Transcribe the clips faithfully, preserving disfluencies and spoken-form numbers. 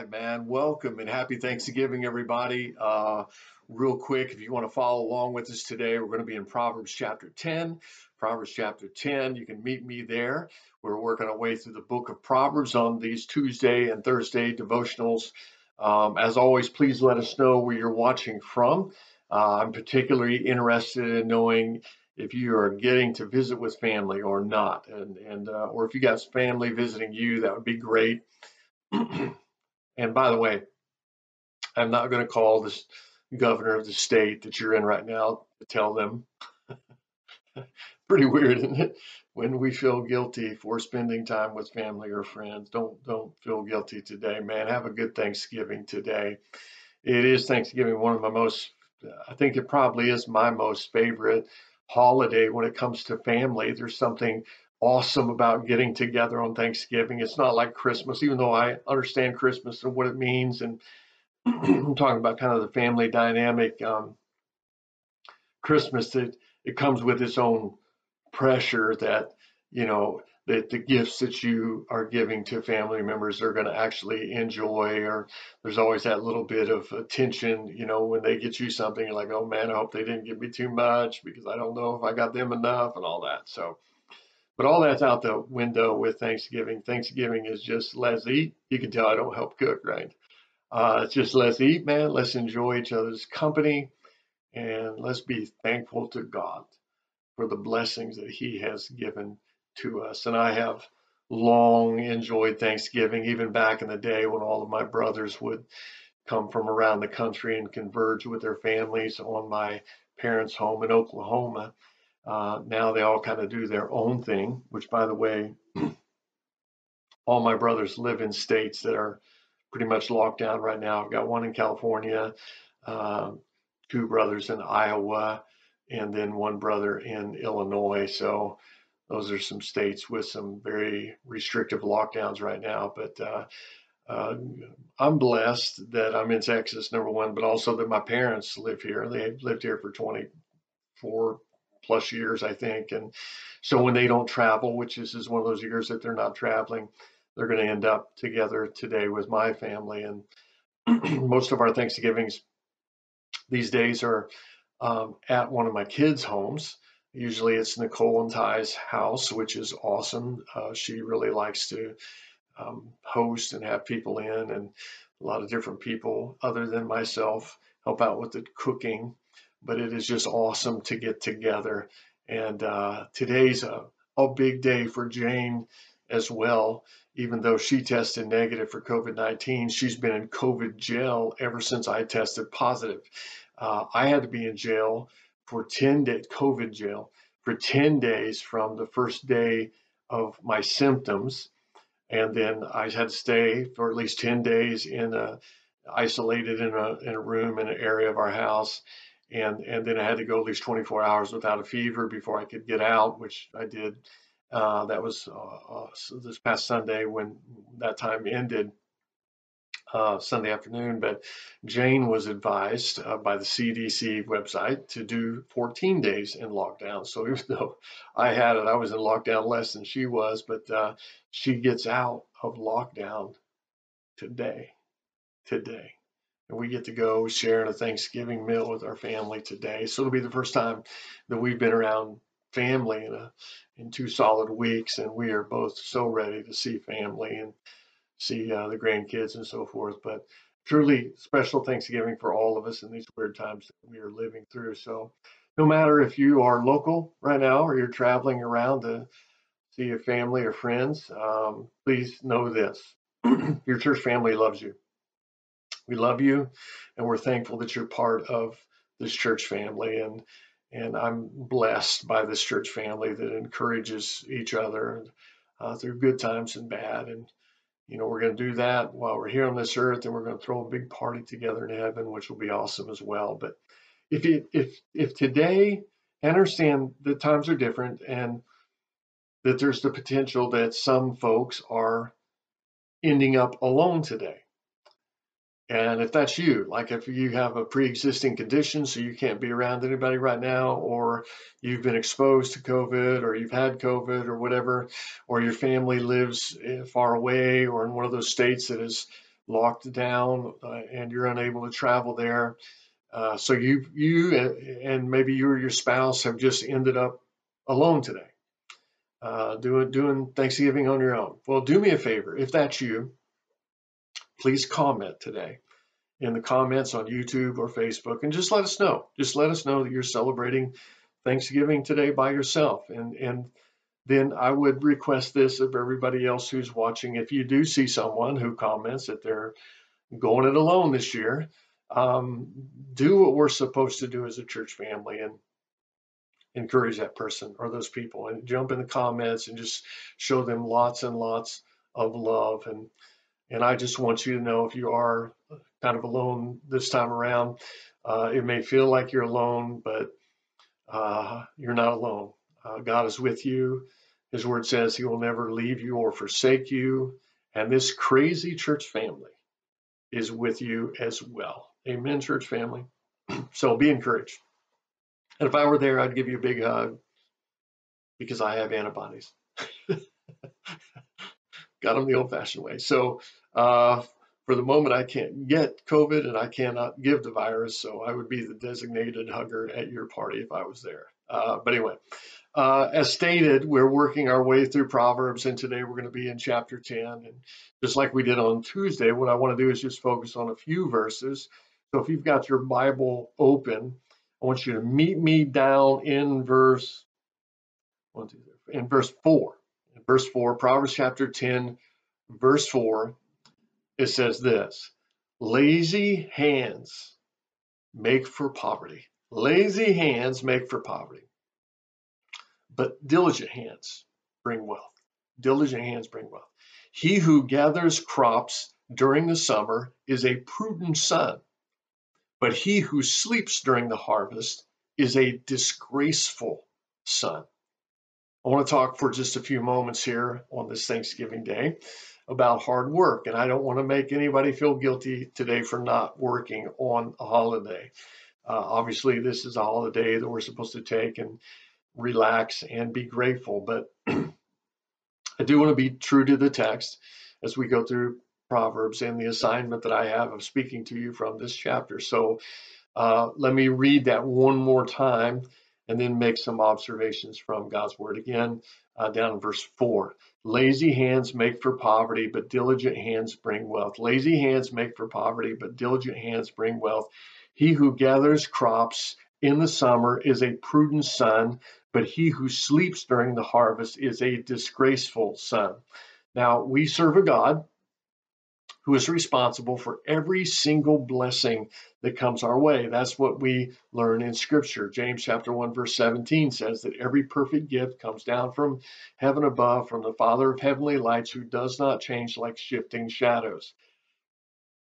right, man. Welcome and happy Thanksgiving, everybody. Uh, real quick, if you want to follow along with us today, we're going to be in Proverbs chapter ten. Proverbs chapter ten, you can meet me there. We're working our way through the book of Proverbs on these Tuesday and Thursday devotionals. Um, as always, please let us know where you're watching from. Uh, I'm particularly interested in knowing if you are getting to visit with family or not, and, and uh, or if you got family visiting you, that would be great. And by the way, I'm not going to call this governor of the state that you're in right now to tell them. Pretty weird, isn't it? When we feel guilty for spending time with family or friends, don't don't feel guilty today, man. Have a good Thanksgiving today. It is Thanksgiving, one of my most, I think it probably is my most favorite holiday when it comes to family. There's something awesome about getting together on Thanksgiving. It's not like Christmas, even though I understand Christmas and what it means. And I'm talking about kind of the family dynamic. Um, Christmas, it, it comes with its own pressure that, you know, that the gifts that you are giving to family members are going to actually enjoy, or there's always that little bit of attention, you know, when they get you something, you're like, oh man, I hope they didn't give me too much because I don't know if I got them enough and all that. So, but all that's out the window with Thanksgiving. Thanksgiving is just let's eat. You can tell I don't help cook, right? Uh, it's just let's eat, man. Let's enjoy each other's company and let's be thankful to God for the blessings that he has given to us. And I have long enjoyed Thanksgiving, even back in the day when all of my brothers would come from around the country and converge with their families on my parents' home in Oklahoma. Uh, now they all kind of do their own thing, which, by the way, all my brothers live in states that are pretty much locked down right now. I've got one in California, uh, two brothers in Iowa, and then one brother in Illinois. So those are some states with some very restrictive lockdowns right now. But uh, uh, I'm blessed that I'm in Texas, number one, but also that my parents live here. They've lived here for twenty-four plus years, I think. And so when they don't travel, which is, is one of those years that they're not traveling, they're going to end up together today with my family. And most of our Thanksgivings these days are um, at one of my kids' homes. Usually it's Nicole and Ty's house, which is awesome. Uh, she really likes to um, host and have people in, and a lot of different people other than myself help out with the cooking. But it is just awesome to get together. And uh, today's a, a big day for Jane as well. Even though she tested negative for COVID nineteen, she's been in COVID jail ever since I tested positive. Uh, I had to be in jail for ten days, COVID jail, for ten days from the first day of my symptoms. And then I had to stay for at least ten days in a, isolated in a, in a room in an area of our house. And, and then I had to go at least twenty-four hours without a fever before I could get out, which I did. Uh, that was uh, so this past Sunday when that time ended, Uh, Sunday afternoon, but Jane was advised uh, by the C D C website to do fourteen days in lockdown. So even though I had it, I was in lockdown less than she was, but uh, she gets out of lockdown today, today. And we get to go sharing a Thanksgiving meal with our family today. So it'll be the first time that we've been around family in, a, in two solid weeks, and we are both so ready to see family and see uh, the grandkids and so forth. But truly special Thanksgiving for all of us in these weird times that we are living through. So no matter if you are local right now or you're traveling around to see your family or friends, um, please know this. Your church family loves you. We love you, and we're thankful that you're part of this church family. And, and I'm blessed by this church family that encourages each other uh, through good times and bad. And you know, we're going to do that while we're here on this earth, and we're going to throw a big party together in heaven, which will be awesome as well. But if you, if if today, I understand that times are different and that there's the potential that some folks are ending up alone today. And if that's you, like if you have a pre-existing condition, so you can't be around anybody right now, or you've been exposed to COVID, or you've had COVID or whatever, or your family lives far away or in one of those states that is locked down uh, and you're unable to travel there. Uh, so you you and maybe you or your spouse have just ended up alone today, uh, doing, doing Thanksgiving on your own. Well, do me a favor. If that's you, please comment today in the comments on YouTube or Facebook, and just let us know. Just let us know that you're celebrating Thanksgiving today by yourself. And, and then I would request this of everybody else who's watching. If you do see someone who comments that they're going it alone this year, um, do what we're supposed to do as a church family and encourage that person or those people, and jump in the comments and just show them lots and lots of love. And, and I just want you to know, if you are kind of alone this time around, uh, it may feel like you're alone, but uh, you're not alone. Uh, God is with you. His word says he will never leave you or forsake you. And this crazy church family is with you as well. Amen, church family. So be encouraged. And if I were there, I'd give you a big hug because I have antibodies. Got them the old-fashioned way. So uh, for the moment, I can't get COVID and I cannot give the virus. So I would be the designated hugger at your party if I was there. Uh, but anyway, uh, as stated, we're working our way through Proverbs, and today we're going to be in chapter ten. And just like we did on Tuesday, what I want to do is just focus on a few verses. So if you've got your Bible open, I want you to meet me down in verse one, two, three, in verse four. In verse four, Proverbs chapter ten, verse four, it says this: lazy hands make for poverty. Lazy hands make for poverty, but diligent hands bring wealth. Diligent hands bring wealth. He who gathers crops during the summer is a prudent son, but he who sleeps during the harvest is a disgraceful son. I want to talk for just a few moments here on this Thanksgiving Day about hard work, and I don't want to make anybody feel guilty today for not working on a holiday. Uh, obviously, this is a holiday that we're supposed to take and relax and be grateful. But I do want to be true to the text as we go through Proverbs and the assignment that I have of speaking to you from this chapter. So uh, let me read that one more time and then make some observations from God's word again, uh, down in verse four. Lazy hands make for poverty, but diligent hands bring wealth. Lazy hands make for poverty, but diligent hands bring wealth. He who gathers crops in the summer is a prudent son, but he who sleeps during the harvest is a disgraceful son. Now, we serve a God who is responsible for every single blessing that comes our way. That's what we learn in Scripture. James chapter one, verse seventeen says that every perfect gift comes down from heaven above, from the Father of heavenly lights, who does not change like shifting shadows.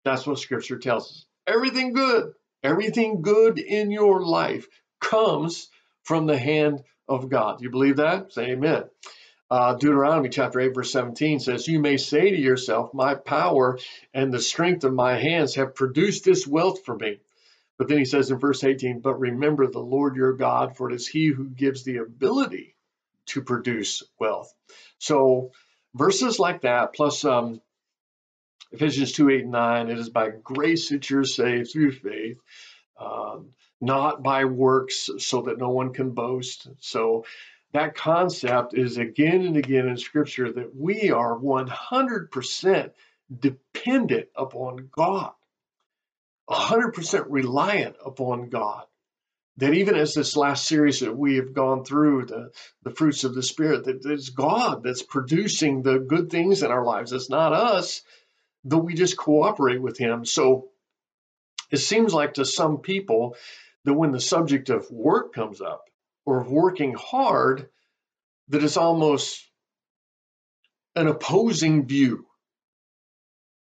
That's what Scripture tells us. Everything good. Everything good in your life comes from the hand of God. Do you believe that? Say amen. Uh, Deuteronomy chapter eight, verse seventeen says, you may say to yourself, my power and the strength of my hands have produced this wealth for me. But then he says in verse eighteen, but remember the Lord your God, for it is he who gives the ability to produce wealth. So verses like that, plus um, Ephesians two, eight, and nine, it is by grace that you're saved through faith, um, not by works, so that no one can boast. So that concept is again and again in Scripture, that we are one hundred percent dependent upon God, one hundred percent reliant upon God. That even as this last series that we have gone through, the, the fruits of the Spirit, that it's God that's producing the good things in our lives. It's not us. That we just cooperate with him. So it seems like to some people that when the subject of work comes up, or of working hard, that it's almost an opposing view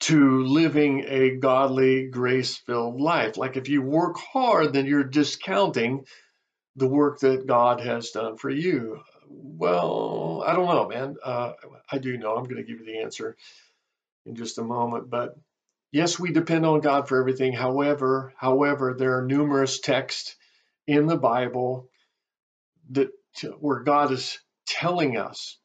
to living a godly, grace-filled life. Like if you work hard, then you're discounting the work that God has done for you. Well, I don't know, man. Uh, I do know. I'm going to give you the answer in just a moment. But yes, we depend on God for everything. However, however, there are numerous texts in the Bible that where God is telling us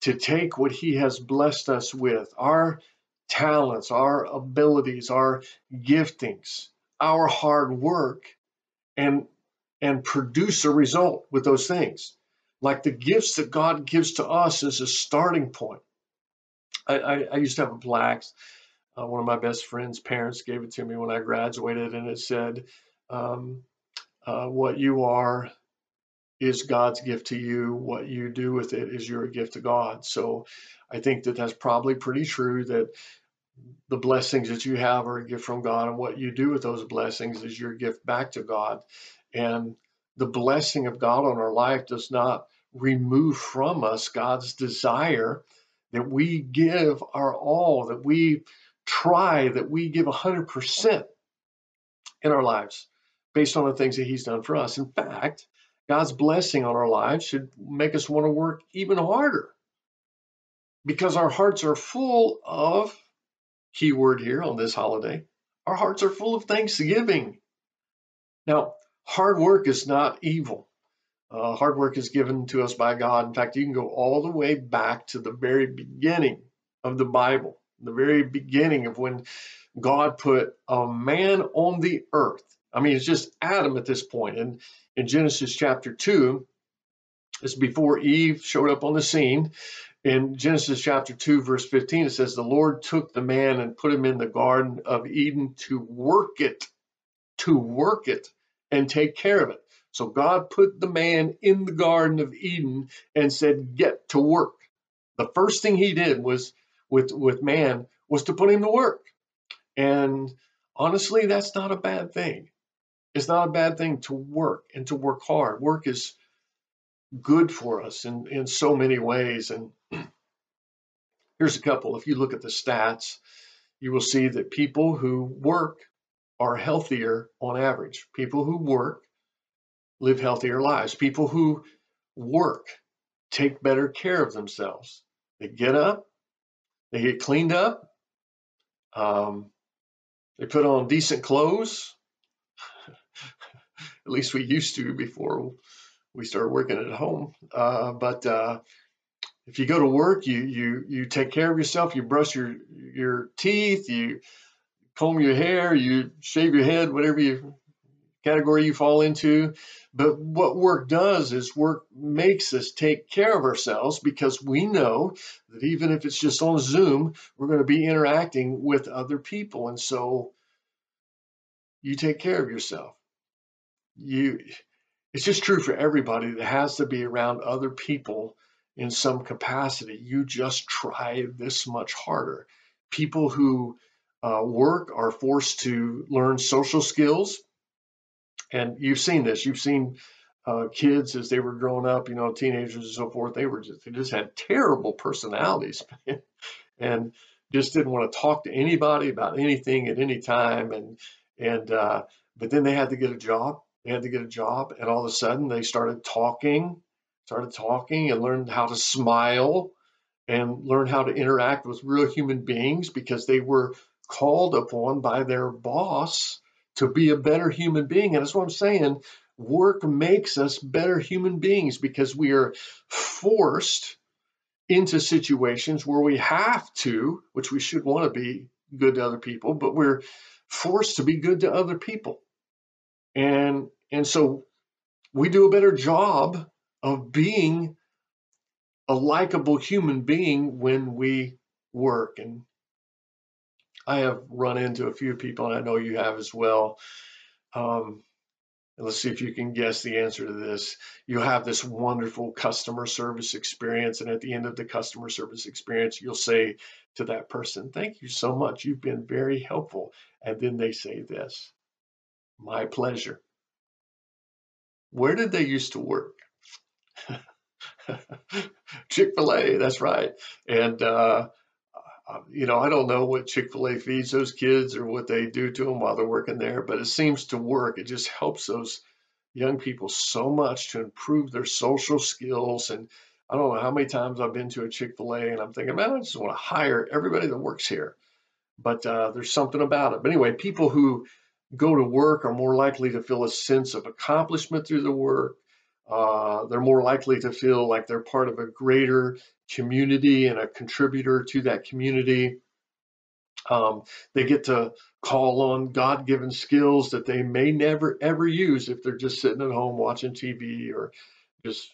to take what he has blessed us with, our talents, our abilities, our giftings, our hard work, and, and produce a result with those things. Like the gifts that God gives to us is a starting point. I, I, I used to have a plaque. Uh, one of my best friend's parents gave it to me when I graduated, and it said, um, uh, what you are is God's gift to you. What you do with it is your gift to God. So I think that that's probably pretty true, that the blessings that you have are a gift from God, and what you do with those blessings is your gift back to God. And the blessing of God on our life does not remove from us God's desire that we give our all, that we try, that we give one hundred percent in our lives based on the things that he's done for us. In fact, God's blessing on our lives should make us want to work even harder, because our hearts are full of, key word here on this holiday, our hearts are full of thanksgiving. Now, hard work is not evil. Uh, hard work is given to us by God. In fact, you can go all the way back to the very beginning of the Bible, the very beginning of when God put a man on the earth. I mean, it's just Adam at this point. And in Genesis chapter two, it's before Eve showed up on the scene. In Genesis chapter two, verse fifteen, it says, the Lord took the man and put him in the Garden of Eden to work it, to work it and take care of it. So God put the man in the Garden of Eden and said, get to work. The first thing he did was with, with man was to put him to work. And honestly, that's not a bad thing. It's not a bad thing to work and to work hard. Work is good for us in, in so many ways. And here's a couple. If you look at the stats, you will see that people who work are healthier on average. People who work live healthier lives. People who work take better care of themselves. They get up, they get cleaned up, um, they put on decent clothes. At least we used to before we started working at home. Uh, but uh, if you go to work, you you you take care of yourself. You brush your your teeth. You comb your hair. You shave your head. Whatever you category you fall into. But what work does is work makes us take care of ourselves, because we know that even if it's just on Zoom, we're going to be interacting with other people. And so you take care of yourself. You, it's just true for everybody that has to be around other people in some capacity. You just try this much harder. People who uh, work are forced to learn social skills. And you've seen this. You've seen uh, kids as they were growing up, you know, teenagers and so forth. They were just, they just had terrible personalities and just didn't want to talk to anybody about anything at any time. And and uh, but then they had to get a job. They had to get a job, and all of a sudden they started talking, started talking, and learned how to smile and learned how to interact with real human beings, because they were called upon by their boss to be a better human being. And that's what I'm saying. Work makes us better human beings, because we are forced into situations where we have to, which we should want to be good to other people, but we're forced to be good to other people. And, and so we do a better job of being a likable human being when we work. And I have run into a few people, and I know you have as well. Um, and let's see if you can guess the answer to this. You have this wonderful customer service experience, and at the end of the customer service experience, you'll say to that person, thank you so much. You've been very helpful. And then they say this, my pleasure. Where did they used to work? Chick-fil-A, that's right. And, uh, you know, I don't know what Chick-fil-A feeds those kids or what they do to them while they're working there, but it seems to work. It just helps those young people so much to improve their social skills. And I don't know how many times I've been to a Chick-fil-A and I'm thinking, man, I just want to hire everybody that works here. But uh, there's something about it. But anyway, people who go to work are more likely to feel a sense of accomplishment through the work. Uh, they're more likely to feel like they're part of a greater community and a contributor to that community. Um, they get to call on God-given skills that they may never, ever use if they're just sitting at home watching T V or just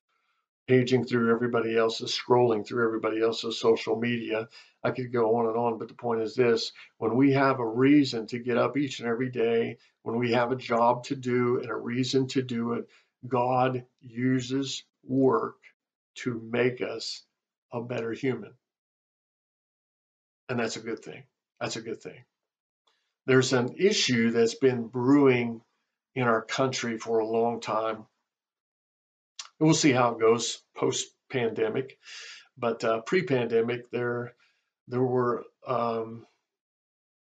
paging through everybody else's, scrolling through everybody else's social media. I could go on and on, but the point is this: when we have a reason to get up each and every day, when we have a job to do and a reason to do it, God uses work to make us a better human. And that's a good thing. That's a good thing. There's an issue that's been brewing in our country for a long time. We'll see how it goes post-pandemic, but uh, pre-pandemic, there, there were um,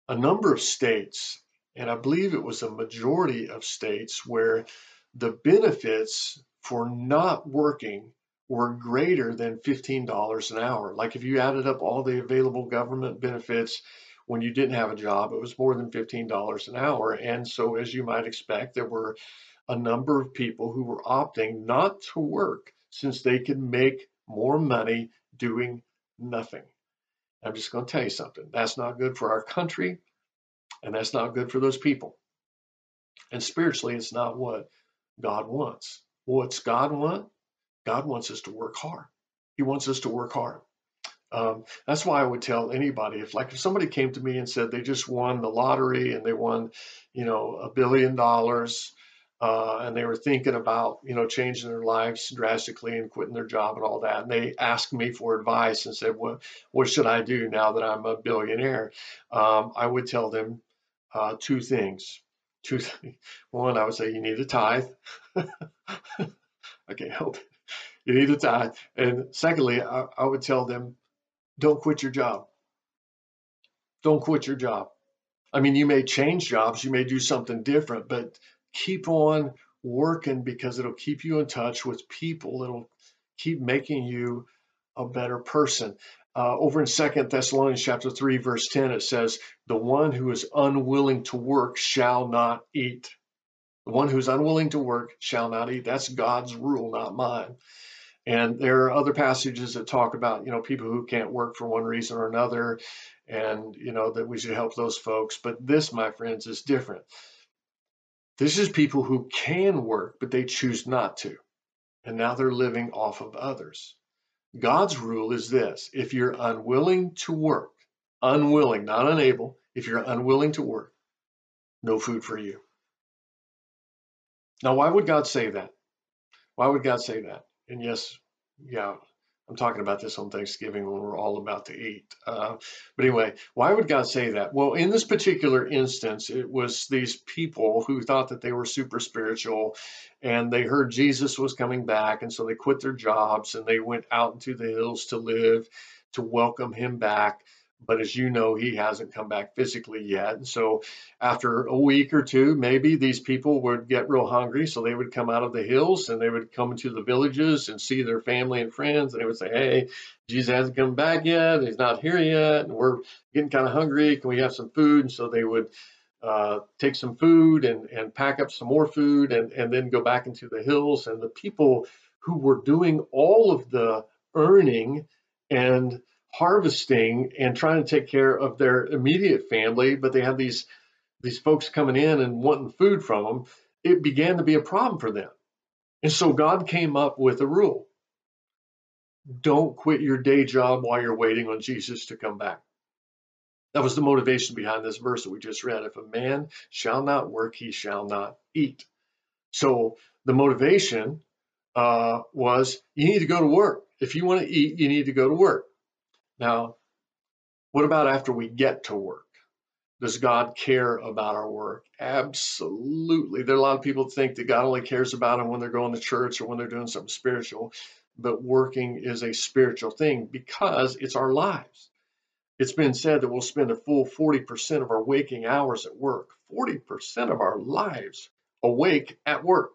a number of states, and I believe it was a majority of states, where the benefits for not working were greater than fifteen dollars an hour. Like if you added up all the available government benefits when you didn't have a job, it was more than fifteen dollars an hour. And so, as you might expect, there were a number of people who were opting not to work since they could make more money doing nothing. I'm just going to tell you something. That's not good for our country, and that's not good for those people. And spiritually, it's not what God wants. What's God want? God wants us to work hard. He wants us to work hard. Um, that's why I would tell anybody, if like if somebody came to me and said they just won the lottery and they won, you know, a billion dollars, Uh, and they were thinking about, you know, changing their lives drastically and quitting their job and all that. And they asked me for advice and said, well, what should I do now that I'm a billionaire? Um, I would tell them uh, two things. Two things. One, I would say, you need a tithe. I can't help it. You need a tithe. And secondly, I, I would tell them, don't quit your job. Don't quit your job. I mean, you may change jobs. You may do something different, but keep on working, because it'll keep you in touch with people. It'll keep making you a better person. Uh, over in Second Thessalonians chapter three, verse ten, it says, the one who is unwilling to work shall not eat. The one who's unwilling to work shall not eat. That's God's rule, not mine. And there are other passages that talk about, you know, people who can't work for one reason or another, and, you know, that we should help those folks. But this, my friends, is different. This is people who can work, but they choose not to. And now they're living off of others. God's rule is this: if you're unwilling to work, unwilling, not unable, if you're unwilling to work, no food for you. Now, why would God say that? Why would God say that? And yes, yeah, I'm talking about this on Thanksgiving when we're all about to eat. Uh, but anyway, why would God say that? Well, in this particular instance, it was these people who thought that they were super spiritual, and they heard Jesus was coming back. And so they quit their jobs and they went out into the hills to live, to welcome him back. But as you know, he hasn't come back physically yet. And so after a week or two, maybe these people would get real hungry. So they would come out of the hills and they would come into the villages and see their family and friends. And they would say, hey, Jesus hasn't come back yet. He's not here yet. And we're getting kind of hungry. Can we have some food? And so they would uh, take some food and, and pack up some more food and, and then go back into the hills. And the people who were doing all of the earning and harvesting and trying to take care of their immediate family, but they had these these folks coming in and wanting food from them, it began to be a problem for them. And so God came up with a rule. Don't quit your day job while you're waiting on Jesus to come back. That was the motivation behind this verse that we just read. If a man shall not work, he shall not eat. So the motivation uh, was, you need to go to work. If you want to eat, you need to go to work. Now, what about after we get to work? Does God care about our work? Absolutely. There are a lot of people that think that God only cares about them when they're going to church or when they're doing something spiritual, but working is a spiritual thing because it's our lives. It's been said that we'll spend a full forty percent of our waking hours at work, forty percent of our lives awake at work.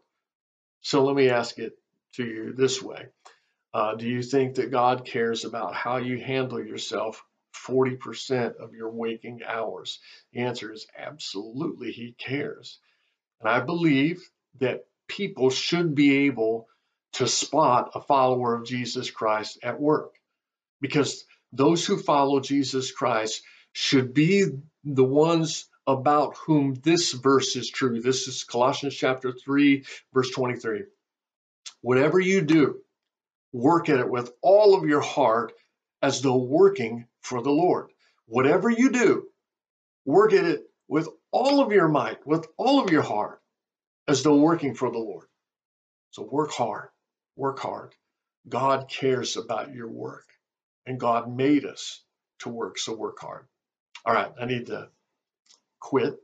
So let me ask it to you this way. Uh, do you think that God cares about how you handle yourself forty percent of your waking hours? The answer is absolutely he cares. And I believe that people should be able to spot a follower of Jesus Christ at work, because those who follow Jesus Christ should be the ones about whom this verse is true. This is Colossians chapter three, verse twenty-three. Whatever you do, work at it with all of your heart as though working for the Lord. Whatever you do, work at it with all of your might, with all of your heart, as though working for the Lord. So work hard, work hard. God cares about your work, and God made us to work, so work hard. All right, I need to quit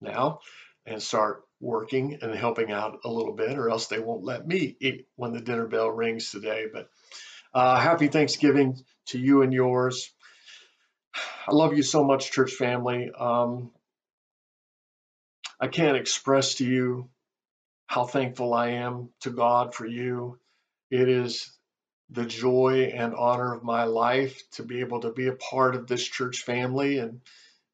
now and start working and helping out a little bit, or else they won't let me eat when the dinner bell rings today. But uh, happy Thanksgiving to you and yours. I love you so much, church family. Um, I can't express to you how thankful I am to God for you. It is the joy and honor of my life to be able to be a part of this church family. And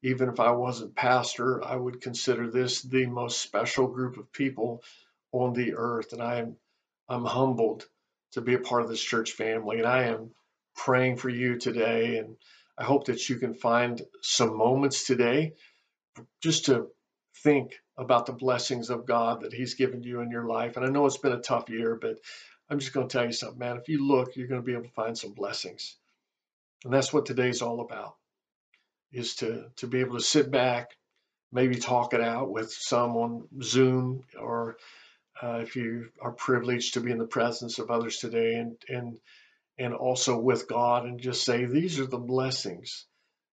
even if I wasn't pastor, I would consider this the most special group of people on the earth. And I'm, I'm humbled to be a part of this church family. And I am praying for you today. And I hope that you can find some moments today just to think about the blessings of God that he's given you in your life. And I know it's been a tough year, but I'm just going to tell you something, man. If you look, you're going to be able to find some blessings. And that's what today's all about, is to, to be able to sit back, maybe talk it out with some on Zoom, or uh, if you are privileged to be in the presence of others today, and, and, and also with God, and just say, these are the blessings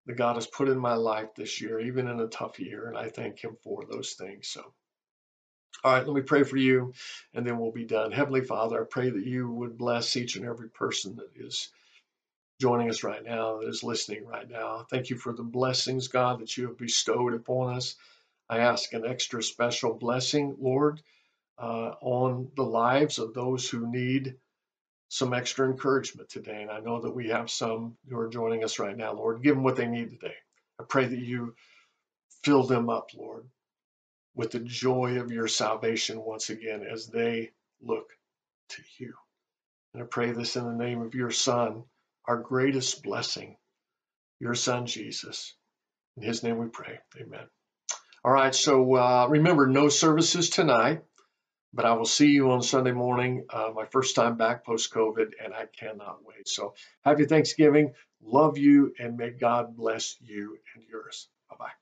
that God has put in my life this year, even in a tough year, and I thank him for those things. So, all right, let me pray for you, and then we'll be done. Heavenly Father, I pray that you would bless each and every person that is joining us right now, that is listening right now. Thank you for the blessings, God, that you have bestowed upon us. I ask an extra special blessing, Lord, uh, on the lives of those who need some extra encouragement today. And I know that we have some who are joining us right now, Lord. Give them what they need today. I pray that you fill them up, Lord, with the joy of your salvation once again as they look to you. And I pray this in the name of your Son, our greatest blessing, your Son, Jesus. In his name we pray. Amen. All right, so uh, remember, no services tonight. But I will see you on Sunday morning, uh, my first time back post-COVID, and I cannot wait. So happy Thanksgiving. Love you, and may God bless you and yours. Bye-bye.